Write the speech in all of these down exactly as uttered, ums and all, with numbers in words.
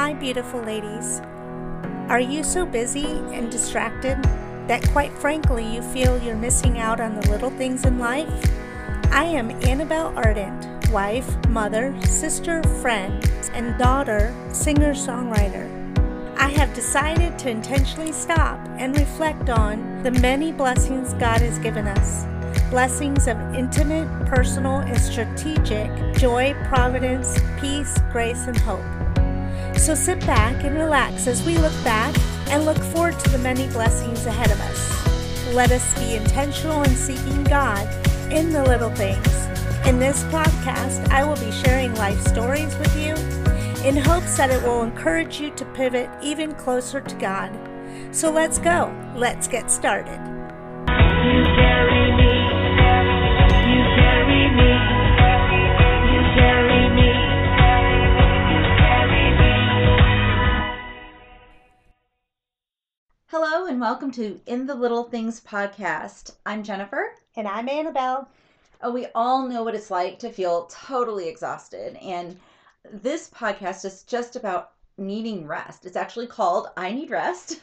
Hi, beautiful ladies. Are you so busy and distracted that quite frankly you feel you're missing out on the little things in life? I am Annabelle Ardent, wife, mother, sister, friend, and daughter, singer-songwriter. I have decided to intentionally stop and reflect on the many blessings God has given us. Blessings of intimate, personal, and strategic joy, providence, peace, grace, and hope. So sit back and relax as we look back and look forward to the many blessings ahead of us. Let us be intentional in seeking God in the little things. In this podcast, I will be sharing life stories with you in hopes that it will encourage you to pivot even closer to God. So let's go. Let's get started. You carry me. You carry me. Hello and welcome to In The Little Things Podcast. I'm Jennifer. And I'm Annabelle. Oh, we all know what it's like to feel totally exhausted. And this podcast is just about needing rest. It's actually called I Need Rest.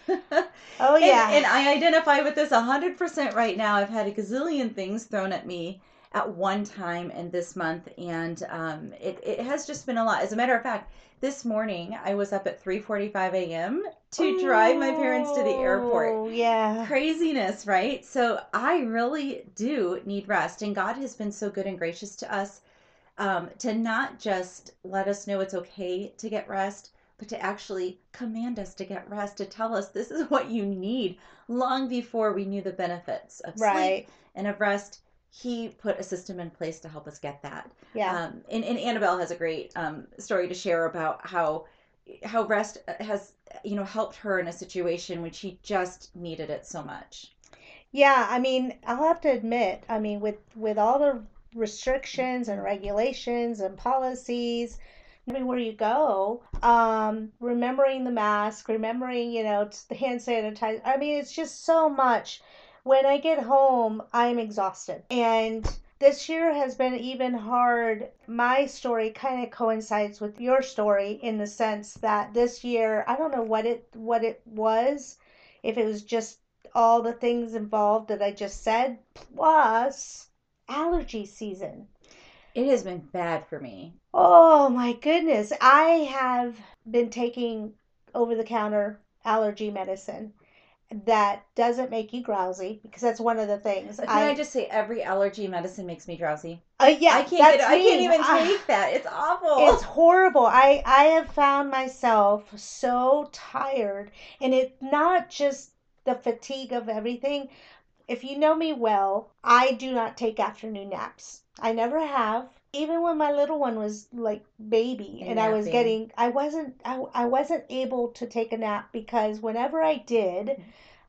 Oh, yeah. and, and I identify with this one hundred percent right now. I've had a gazillion things thrown at me at one time in this month. And um, it, it has just been a lot. As a matter of fact, this morning I was up at three forty-five a.m. to drive my parents to the airport. Yeah. Craziness, right? So I really do need rest. And God has been so good and gracious to us um, to not just let us know it's okay to get rest, but to actually command us to get rest, to tell us this is what you need long before we knew the benefits of right. sleep and of rest. He put a system in place to help us get that. Yeah. Um, and, and Annabelle has a great um, story to share about how how rest has, you know, helped her in a situation when she just needed it so much. Yeah, I mean, I'll have to admit, I mean, with, with all the restrictions and regulations and policies, everywhere you go, um, remembering the mask, remembering, you know, the hand sanitizer. I mean, it's just so much. When I get home, I'm exhausted. And this year has been even hard. My story kind of coincides with your story in the sense that this year, I don't know what it what it was, if it was just all the things involved that I just said, plus allergy season. It has been bad for me. Oh my goodness. I have been taking over-the-counter allergy medicine that doesn't make you drowsy, because that's one of the things. Can I, I just say every allergy medicine makes me drowsy? Uh, yeah, I can't that's get, I can't even I, take that. It's awful. It's horrible. I, I have found myself so tired, and it's not just the fatigue of everything. If you know me well, I do not take afternoon naps. I never have. Even when my little one was like baby and, and I was getting, I wasn't, I, I wasn't able to take a nap, because whenever I did,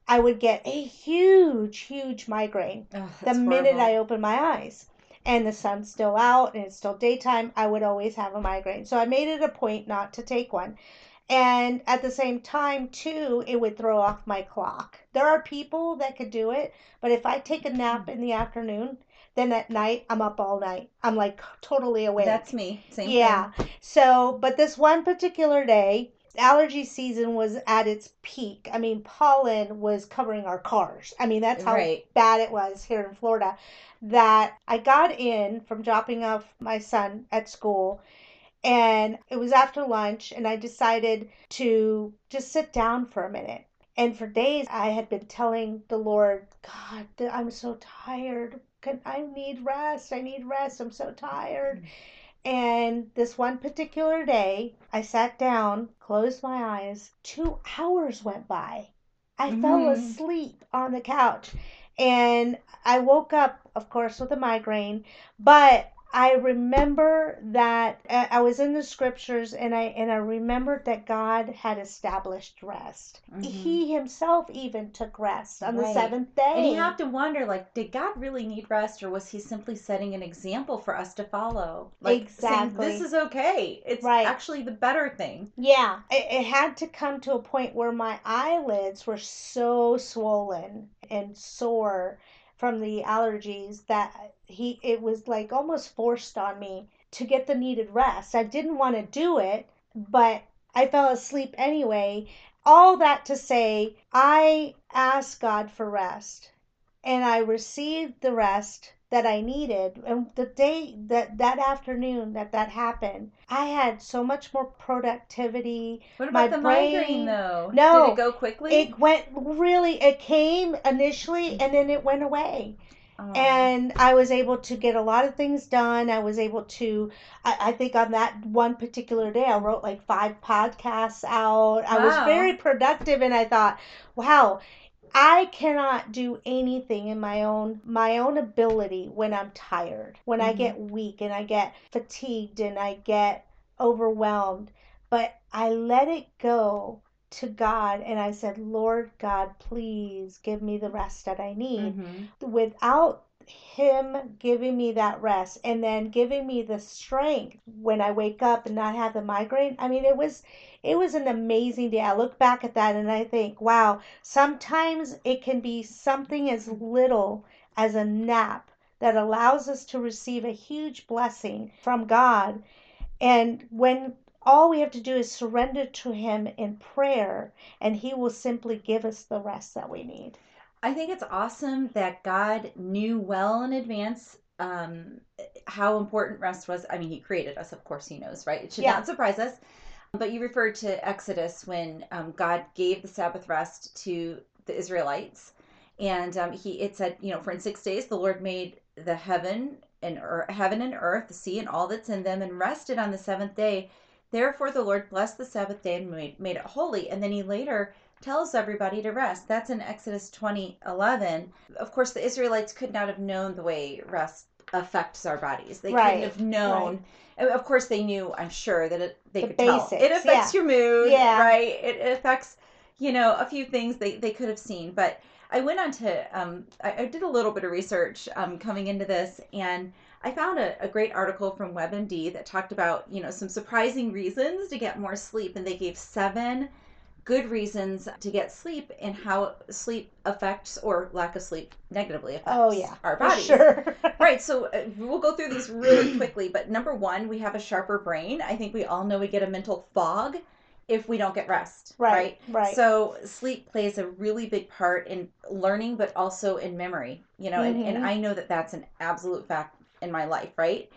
I would get a huge, huge migraine. Oh, the minute horrible. I opened my eyes, and the sun's still out and it's still daytime, I would always have a migraine. So I made it a point not to take one. And at the same time too, it would throw off my clock. There are people that could do it, but if I take a nap in the afternoon, then at night, I'm up all night. I'm like totally awake. That's me. Same yeah. thing. Yeah. So, but this one particular day, allergy season was at its peak. I mean, pollen was covering our cars. I mean, that's how right. bad it was here in Florida. That I got in from dropping off my son at school, and it was after lunch, and I decided to just sit down for a minute. And for days, I had been telling the Lord, God, I'm so tired. Can, I need rest. I need rest. I'm so tired. And this one particular day, I sat down, closed my eyes. Two hours went by. I mm-hmm. fell asleep on the couch. And I woke up, of course, with a migraine. But I remember that I was in the scriptures, and I and I remembered that God had established rest. Mm-hmm. He himself even took rest on right. the seventh day. And you have to wonder, like, did God really need rest, or was he simply setting an example for us to follow? Like, exactly. Saying, this is okay. It's right. actually the better thing. Yeah. It, it had to come to a point where my eyelids were so swollen and sore from the allergies that he it was like almost forced on me to get the needed rest. I didn't want to do it, but I fell asleep anyway. All that to say, I asked God for rest, and I received the rest that I needed. And the day that that afternoon that that happened, I had so much more productivity. What about my the brain, migraine though? No, did it go quickly? It went really. It came initially, and then it went away. Oh. And I was able to get a lot of things done. I was able to, I, I think on that one particular day, I wrote like five podcasts out. Wow. I was very productive, and I thought, wow, I cannot do anything in my own my own ability when I'm tired, when mm-hmm. I get weak and I get fatigued and I get overwhelmed. But I let it go to God, and I said, Lord God, please give me the rest that I need. Mm-hmm. Without Him giving me that rest and then giving me the strength when I wake up and not have the migraine, I mean, it was it was an amazing day. I look back at that and I think, wow, sometimes it can be something as little as a nap that allows us to receive a huge blessing from God. And when all we have to do is surrender to Him in prayer, and He will simply give us the rest that we need. I think it's awesome that God knew well in advance um, how important rest was. I mean, He created us. Of course He knows, right? It should yeah. not surprise us. But you referred to Exodus when um, God gave the Sabbath rest to the Israelites. And um, he it said, you know, for in six days the Lord made the heaven and, er- heaven and earth, the sea and all that's in them, and rested on the seventh day. Therefore the Lord blessed the Sabbath day and made, made it holy. And then He later tells everybody to rest. That's in Exodus twenty eleven. Of course, the Israelites could not have known the way rest affects our bodies. They right. couldn't have known. Right. Of course, they knew, I'm sure, that it, they the could basics. Tell. It affects yeah. your mood, yeah. right? It, it affects, you know, a few things they, they could have seen. But I went on to, um, I, I did a little bit of research um, coming into this, and I found a, a great article from WebMD that talked about, you know, some surprising reasons to get more sleep, and they gave seven good reasons to get sleep and how sleep affects, or lack of sleep negatively affects oh, yeah, our bodies. Sure. Right. So we'll go through these really quickly. But number one, we have a sharper brain. I think we all know we get a mental fog if we don't get rest. Right. Right. right. So sleep plays a really big part in learning, but also in memory, you know, mm-hmm. and, and I know that that's an absolute fact in my life. Right.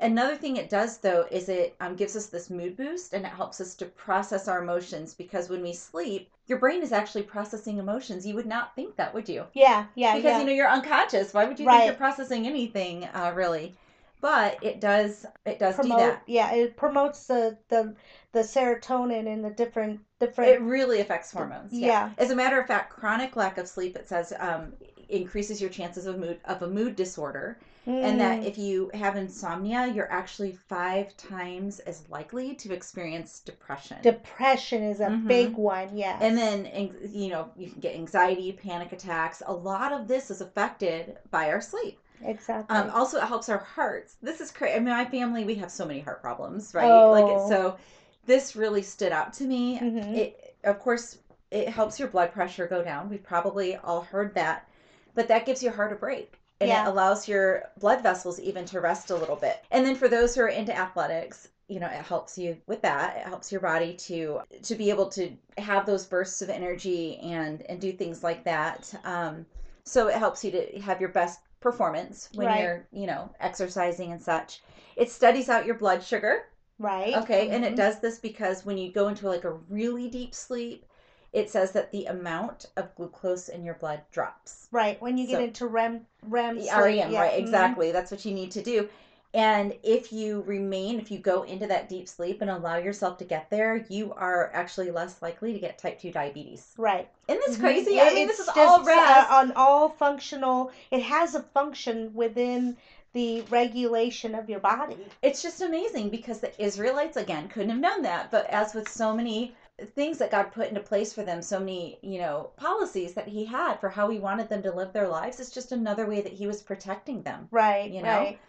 Another thing it does, though, is it um, gives us this mood boost, and it helps us to process our emotions, because when we sleep, your brain is actually processing emotions. You would not think that, would you? Yeah, yeah, because, yeah. you know, you're unconscious. Why would you right. think you're processing anything, uh, really? But it does it does Promote, do that. Yeah, it promotes the, the the serotonin and the different... different. It really affects hormones. Yeah. yeah. As a matter of fact, chronic lack of sleep, it says, um, increases your chances of mood of a mood disorder. Mm. And that if you have insomnia, you're actually five times as likely to experience depression. Depression is a mm-hmm. big one, yes. And then, you know, you can get anxiety, panic attacks. A lot of this is affected by our sleep. Exactly. Um, also, it helps our hearts. This is crazy. I mean, my family, we have so many heart problems, right? Oh. Like, so this really stood out to me. Mm-hmm. It, of course, it helps your blood pressure go down. We've probably all heard that. But that gives your heart a break. And yeah. it allows your blood vessels even to rest a little bit. And then for those who are into athletics, you know, it helps you with that. It helps your body to to be able to have those bursts of energy and, and do things like that. Um, so it helps you to have your best performance when right. you're, you know, exercising and such. It studies out your blood sugar. Right. Okay. Mm-hmm. And it does this because when you go into like a really deep sleep, it says that the amount of glucose in your blood drops. Right. When you so, get into REM, REM sleep. REM, yeah. right. Exactly. Mm-hmm. That's what you need to do. And if you remain, if you go into that deep sleep and allow yourself to get there, you are actually less likely to get type two diabetes. Right. Isn't this crazy? Mm-hmm. I mean, it's this is just, all rest. Uh, on all functional, it has a function within the regulation of your body. It's just amazing because the Israelites, again, couldn't have known that. But as with so many things that God put into place for them, so many, you know, policies that He had for how He wanted them to live their lives. It's just another way that He was protecting them. Right. You know? Right.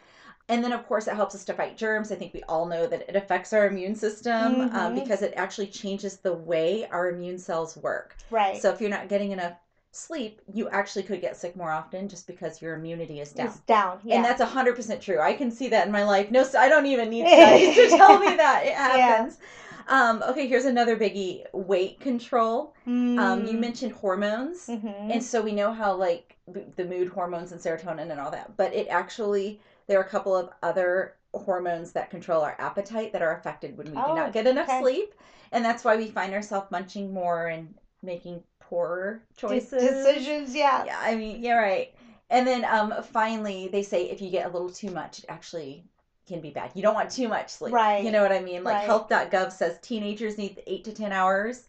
And then, of course, it helps us to fight germs. I think we all know that it affects our immune system mm-hmm. um, because it actually changes the way our immune cells work. Right. So if you're not getting enough sleep, you actually could get sick more often just because your immunity is down. It's down, yeah. And that's one hundred percent true. I can see that in my life. No, I don't even need studies to tell me that. It happens. Yeah. Um, okay, here's another biggie, weight control. Mm. Um, you mentioned hormones. Mm-hmm. And so we know how, like, the mood hormones and serotonin and all that. But it actually, there are a couple of other hormones that control our appetite that are affected when we oh, do not get enough okay. sleep. And that's why we find ourselves munching more and making poorer choices. De- decisions, yeah. Yeah, I mean, yeah, right. And then um, finally, they say if you get a little too much, it actually can be bad. You don't want too much sleep. Right. You know what I mean? Like right. health dot gov says teenagers need eight to ten hours.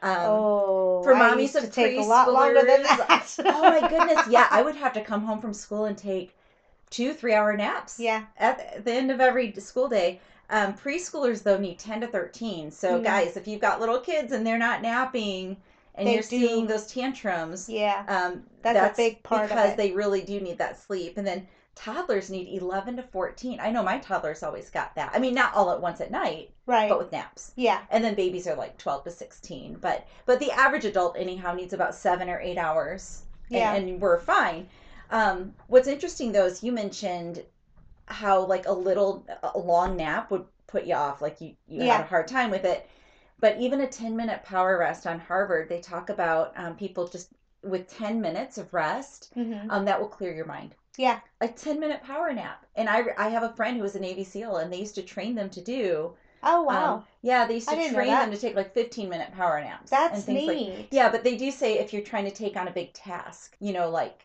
Um, oh, for mommies I used to of take a lot longer than that. Oh, my goodness. Yeah, I would have to come home from school and take two, three-hour naps. Yeah. At the end of every school day. Um, preschoolers, though, need ten to thirteen. So, mm-hmm. guys, if you've got little kids and they're not napping and they you're do. seeing those tantrums, yeah, um, that's, that's a big part because of it. They really do need that sleep. And then toddlers need eleven to fourteen. I know my toddlers always got that. I mean, not all at once at night, right? But with naps, yeah. And then babies are like twelve to sixteen. But but the average adult, anyhow, needs about seven or eight hours. Yeah, and, and we're fine. Um, what's interesting though is you mentioned how like a little a long nap would put you off, like you you yeah. had a hard time with it. But even a ten-minute power rest on Harvard, they talk about um, people just with ten minutes of rest, mm-hmm. um, that will clear your mind. Yeah. A ten-minute power nap. And I, I have a friend who was a Navy SEAL, and they used to train them to do. Oh, wow. Um, yeah, they used to train them to take, like, fifteen-minute power naps. That's neat. Like, yeah, but they do say if you're trying to take on a big task, you know, like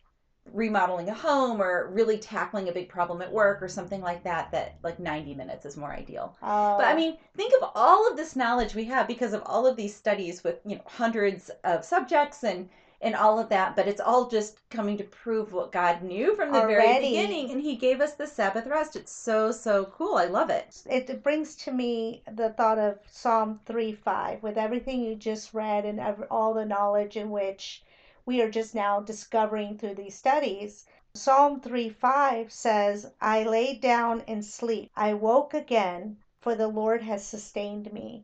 remodeling a home or really tackling a big problem at work or something like that, that like ninety minutes is more ideal. Oh. But I mean, think of all of this knowledge we have because of all of these studies with, you know, hundreds of subjects and, and all of that, but it's all just coming to prove what God knew from the Already. very beginning. And he gave us the Sabbath rest. It's so, so cool. I love it. It brings to me the thought of Psalm three five with everything you just read and all the knowledge in which we are just now discovering through these studies. Psalm three five says, I lay down and sleep. I woke again, for the Lord has sustained me.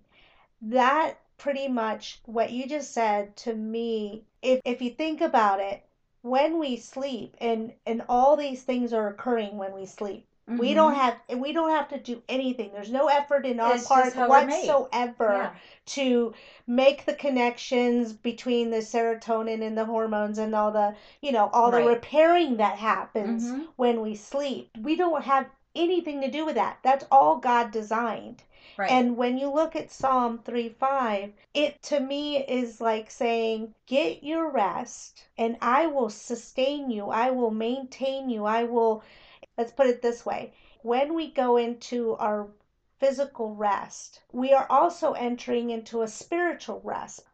That pretty much what you just said to me, if, if you think about it, when we sleep, and, and all these things are occurring when we sleep. Mm-hmm. We don't have we don't have to do anything. There's no effort in our it's part whatsoever yeah. to make the connections between the serotonin and the hormones and all the, you know, all right. the repairing that happens mm-hmm. when we sleep. We don't have anything to do with that. That's all God designed. Right. And when you look at Psalm three five, it to me is like saying, get your rest and I will sustain you. I will maintain you. I will Let's put it this way. When we go into our physical rest, we are also entering into a spiritual rest.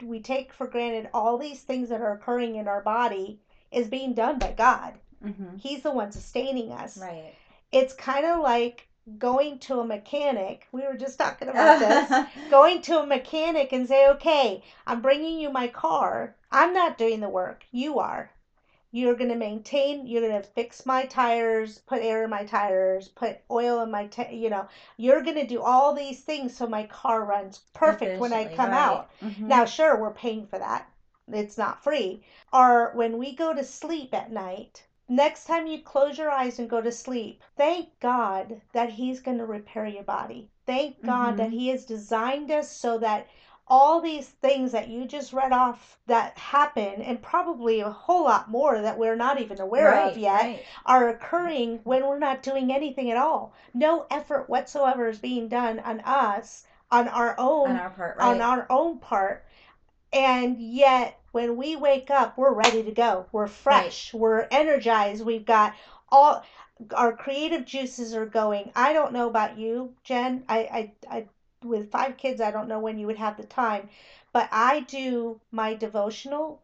We take for granted all these things that are occurring in our body is being done by God. Mm-hmm. He's the one sustaining us. Right. It's kind of like going to a mechanic. We were just talking about this. Going to a mechanic and say, okay, I'm bringing you my car. I'm not doing the work. You are. You're going to maintain, you're going to fix my tires, put air in my tires, put oil in my, t- you know, you're going to do all these things so my car runs perfect when I come right. out. Mm-hmm. Now, sure, we're paying for that. It's not free. Or when we go to sleep at night, next time you close your eyes and go to sleep, thank God that he's going to repair your body. Thank mm-hmm. God that he has designed us so that all these things that you just read off that happen, and probably a whole lot more that we're not even aware right, of yet, right. are occurring when we're not doing anything at all. No effort whatsoever is being done on us, on our own, on our part, right? on our own part. And yet, when we wake up, we're ready to go. We're fresh. Right. We're energized. We've got all our creative juices are going. I don't know about you, Jen. I, I, I. With five kids, I don't know when you would have the time, but I do my devotional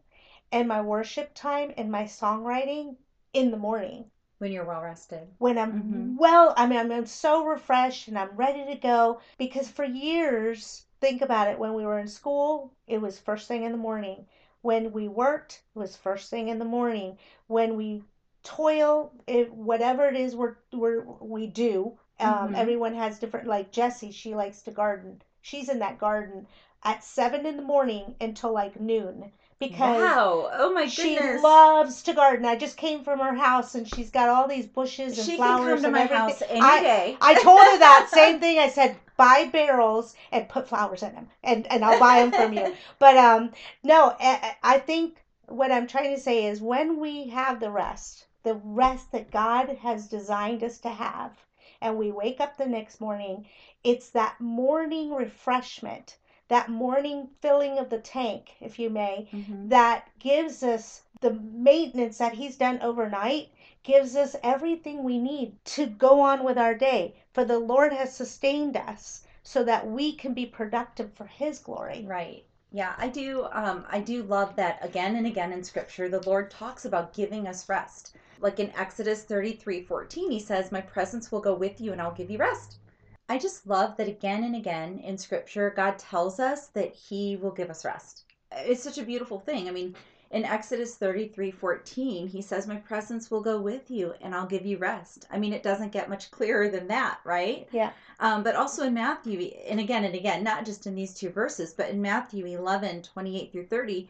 and my worship time and my songwriting in the morning. When you're well rested. When I'm mm-hmm. well, I mean, I'm, I'm so refreshed and I'm ready to go because for years, think about it, when we were in school, it was first thing in the morning. When we worked, it was first thing in the morning. When we toil, it, whatever it is we're, we're, we do, Um, mm-hmm. everyone has different, like Jessie, she likes to garden. she's in that garden at seven in the morning until like noon. Because wow. oh my goodness. She loves to garden. I just came from her house and she's got all these bushes and she flowers and everything. She can come to my house any I, day. I told her that same thing. I said, buy barrels and put flowers in them and, and I'll buy them from you. But um, no, I, I think what I'm trying to say is when we have the rest, the rest that God has designed us to have, and we wake up the next morning, it's that morning refreshment, that morning filling of the tank, if you may, mm-hmm. that gives us the maintenance that he's done overnight, gives us everything we need to go on with our day. For the Lord has sustained us so that we can be productive for his glory. Right. Yeah, I do. Um, I do love that again and again in scripture, the Lord talks about giving us rest. Like in Exodus thirty-three fourteen, he says, my presence will go with you and I'll give you rest. I just love that again and again in scripture, God tells us that he will give us rest. It's such a beautiful thing. I mean, in Exodus thirty-three fourteen, he says, my presence will go with you and I'll give you rest. I mean, it doesn't get much clearer than that, right? Yeah. Um, but also in Matthew, and again and again, not just in these two verses, but in Matthew eleven twenty-eight through thirty,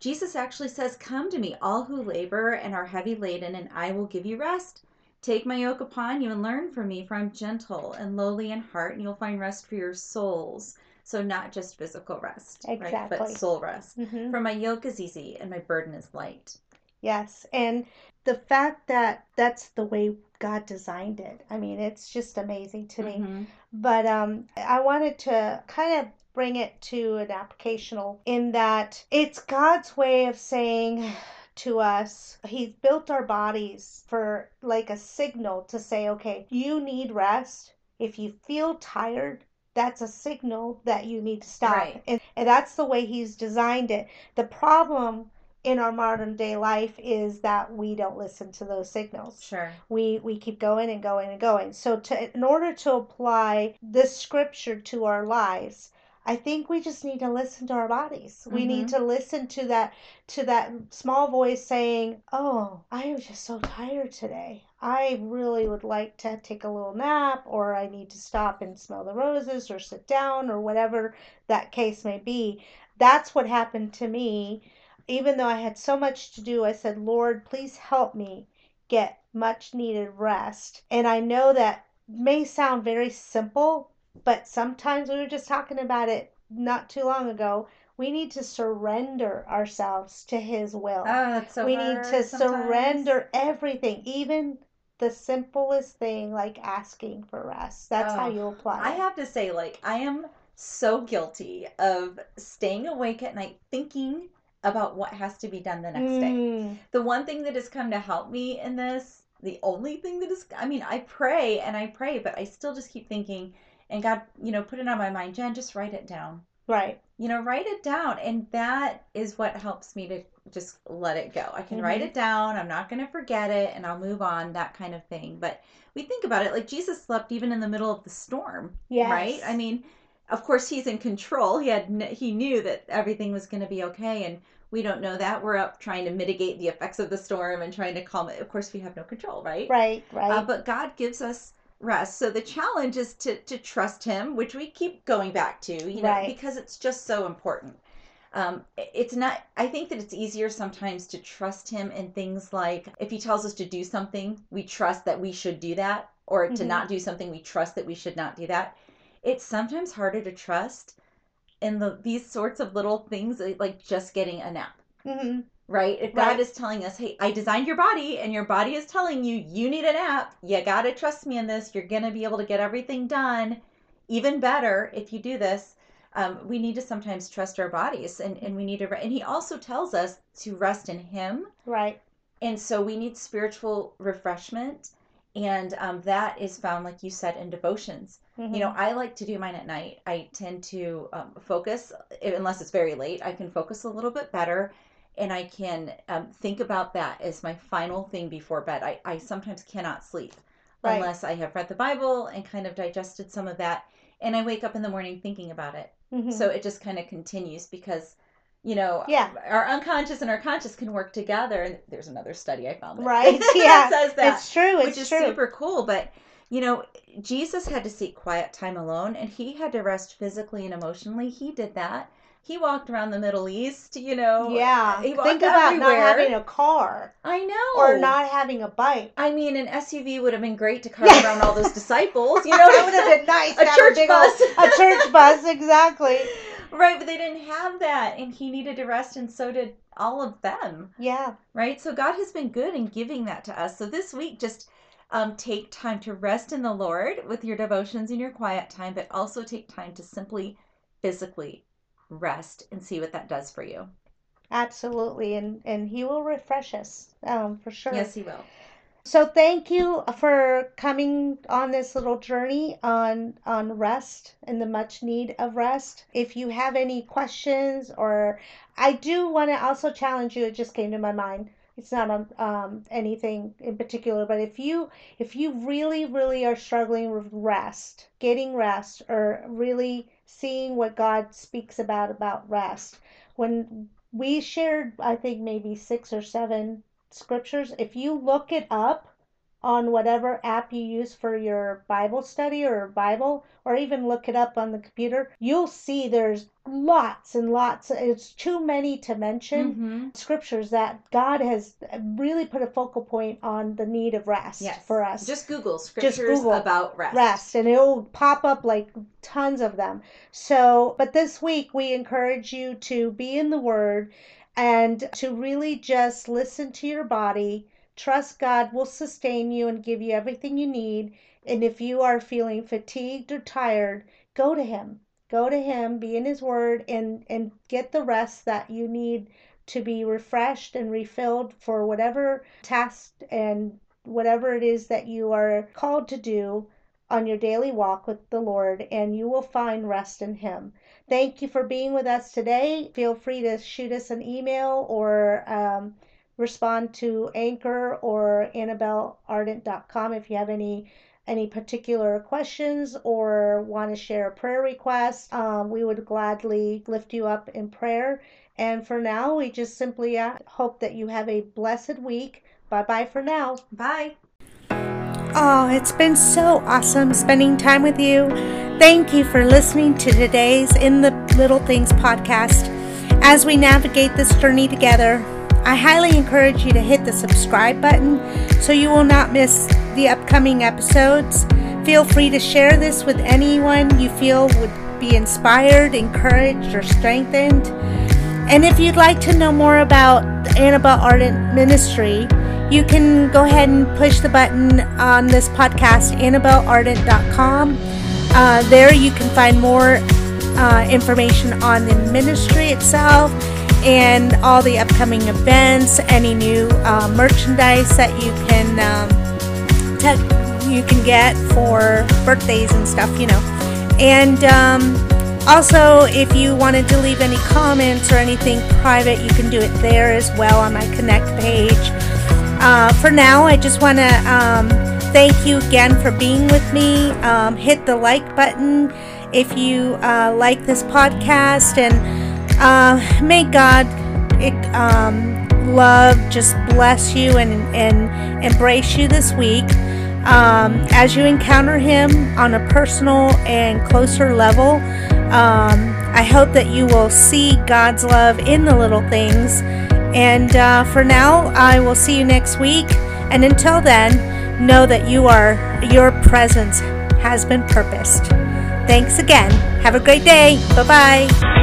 Jesus actually says, come to me, all who labor and are heavy laden, and I will give you rest. Take my yoke upon you and learn from me, for I'm gentle and lowly in heart, and you'll find rest for your souls. So not just physical rest, exactly. right, but soul rest. Mm-hmm. For my yoke is easy and my burden is light. Yes, and the fact that that's the way God designed it. I mean, it's just amazing to mm-hmm. me. But um, I wanted to kind of bring it to an applicational in that it's God's way of saying to us, he's built our bodies for like a signal to say, okay, you need rest. If you feel tired, that's a signal that you need to stop. Right. And, and that's the way he's designed it. The problem in our modern day life is that we don't listen to those signals. Sure. We we keep going and going and going. So to, in order to apply this scripture to our lives, I think we just need to listen to our bodies. We mm-hmm. need to listen to that to that small voice saying, oh, I am just so tired today. I really would like to take a little nap, or I need to stop and smell the roses or sit down or whatever that case may be. That's what happened to me. Even though I had so much to do, I said, Lord, please help me get much needed rest. And I know that may sound very simple, but sometimes, we were just talking about it not too long ago, we need to surrender ourselves to his will. Oh, that's so we hard need to sometimes. Surrender everything, even the simplest thing like asking for rest. That's oh, how you apply it. I have to say, like, I am so guilty of staying awake at night thinking about what has to be done the next mm. day. The one thing that has come to help me in this, the only thing that is, I mean, I pray and I pray, but I still just keep thinking, and God, you know, put it on my mind, Jen, just write it down. Right. You know, write it down. And that is what helps me to just let it go. I can mm-hmm. write it down. I'm not going to forget it and I'll move on, that kind of thing. But we think about it, like Jesus slept even in the middle of the storm. Yes. Right. I mean, of course he's in control. He had, he knew that everything was going to be okay. And we don't know that. We're up trying to mitigate the effects of the storm and trying to calm it. Of course we have no control, right? Right. Right. Uh, but God gives us rest. So the challenge is to, to trust him, which we keep going back to, you know, right. because it's just so important. Um, it's not, I think that it's easier sometimes to trust him in things like if he tells us to do something, we trust that we should do that, or mm-hmm. to not do something, we trust that we should not do that. It's sometimes harder to trust in the, these sorts of little things, like just getting a nap. Mm-hmm. Right? If God right. is telling us, hey, I designed your body and your body is telling you, you need a nap. You got to trust me in this. You're going to be able to get everything done even better if you do this. Um, we need to sometimes trust our bodies and, and we need to, and he also tells us to rest in him. Right. And so we need spiritual refreshment. And um, that is found, like you said, in devotions. Mm-hmm. You know, I like to do mine at night. I tend to um, focus, unless it's very late, I can focus a little bit better. And I can um, think about that as my final thing before bed. I, I sometimes cannot sleep right. unless I have read the Bible and kind of digested some of that. And I wake up in the morning thinking about it. Mm-hmm. So it just kind of continues because, you know, yeah. our unconscious and our conscious can work together. And there's another study I found that, right. yeah. that says that. It's true. It's which is true. Super cool. But, You know, Jesus had to seek quiet time alone, and he had to rest physically and emotionally. He did that. He walked around the Middle East, you know. Yeah. He walked Think about everywhere. Not having a car. I know. Or not having a bike. I mean, an S U V would have been great to car yes. around all those disciples. You know, it would have been nice. A church a bus. Old, a church bus, exactly. Right, but they didn't have that, and he needed to rest, and so did all of them. Yeah. Right? So God has been good in giving that to us. So this week, just um, take time to rest in the Lord with your devotions and your quiet time, but also take time to simply physically rest and see what that does for you. Absolutely. And and he will refresh us um, for sure. Yes, he will. So thank you for coming on this little journey on, on rest and the much need of rest. If you have any questions, or I do want to also challenge you. It just came to my mind. It's not on um, anything in particular, but if you if you really, really are struggling with rest, getting rest, or really seeing what God speaks about, about rest. When we shared, I think maybe six or seven scriptures, if you look it up on whatever app you use for your Bible study or Bible, or even look it up on the computer, you'll see there's lots and lots. It's too many to mention mm-hmm. scriptures that God has really put a focal point on the need of rest yes. for us. Just Google scriptures Just Google about rest. Rest, and it will pop up like tons of them. So, but this week we encourage you to be in the Word and to really just listen to your body. Trust God will sustain you and give you everything you need. And if you are feeling fatigued or tired, go to him. Go to him, be in his word, and, and get the rest that you need to be refreshed and refilled for whatever task and whatever it is that you are called to do on your daily walk with the Lord, and you will find rest in him. Thank you for being with us today. Feel free to shoot us an email or um, respond to Anchor or Annabelle Ardent dot com if you have any any particular questions or want to share a prayer request. Um, we would gladly lift you up in prayer. And for now, we just simply hope that you have a blessed week. Bye-bye for now. Bye. Oh, it's been so awesome spending time with you. Thank you for listening to today's In the Little Things podcast. As we navigate this journey together, I highly encourage you to hit the subscribe button so you will not miss the upcoming episodes. Feel free to share this with anyone you feel would be inspired, encouraged, or strengthened. And if you'd like to know more about Annabelle Ardent Ministry, you can go ahead and push the button on this podcast, Annabelle Ardent dot com. Uh, there you can find more uh, information on the ministry itself, and all the upcoming events, any new uh, merchandise that you can um, te- you can get for birthdays and stuff, you know. And um, also, if you wanted to leave any comments or anything private, you can do it there as well on my Connect page. Uh, for now, I just want to um, thank you again for being with me. Um, hit the like button if you uh, like this podcast, and Uh, may God it, um, love just bless you and, and embrace you this week um, as you encounter him on a personal and closer level. Um, I hope that you will see God's love in the little things. And uh, for now, I will see you next week. And until then, know that you are your presence has been purposed. Thanks again. Have a great day. Bye-bye.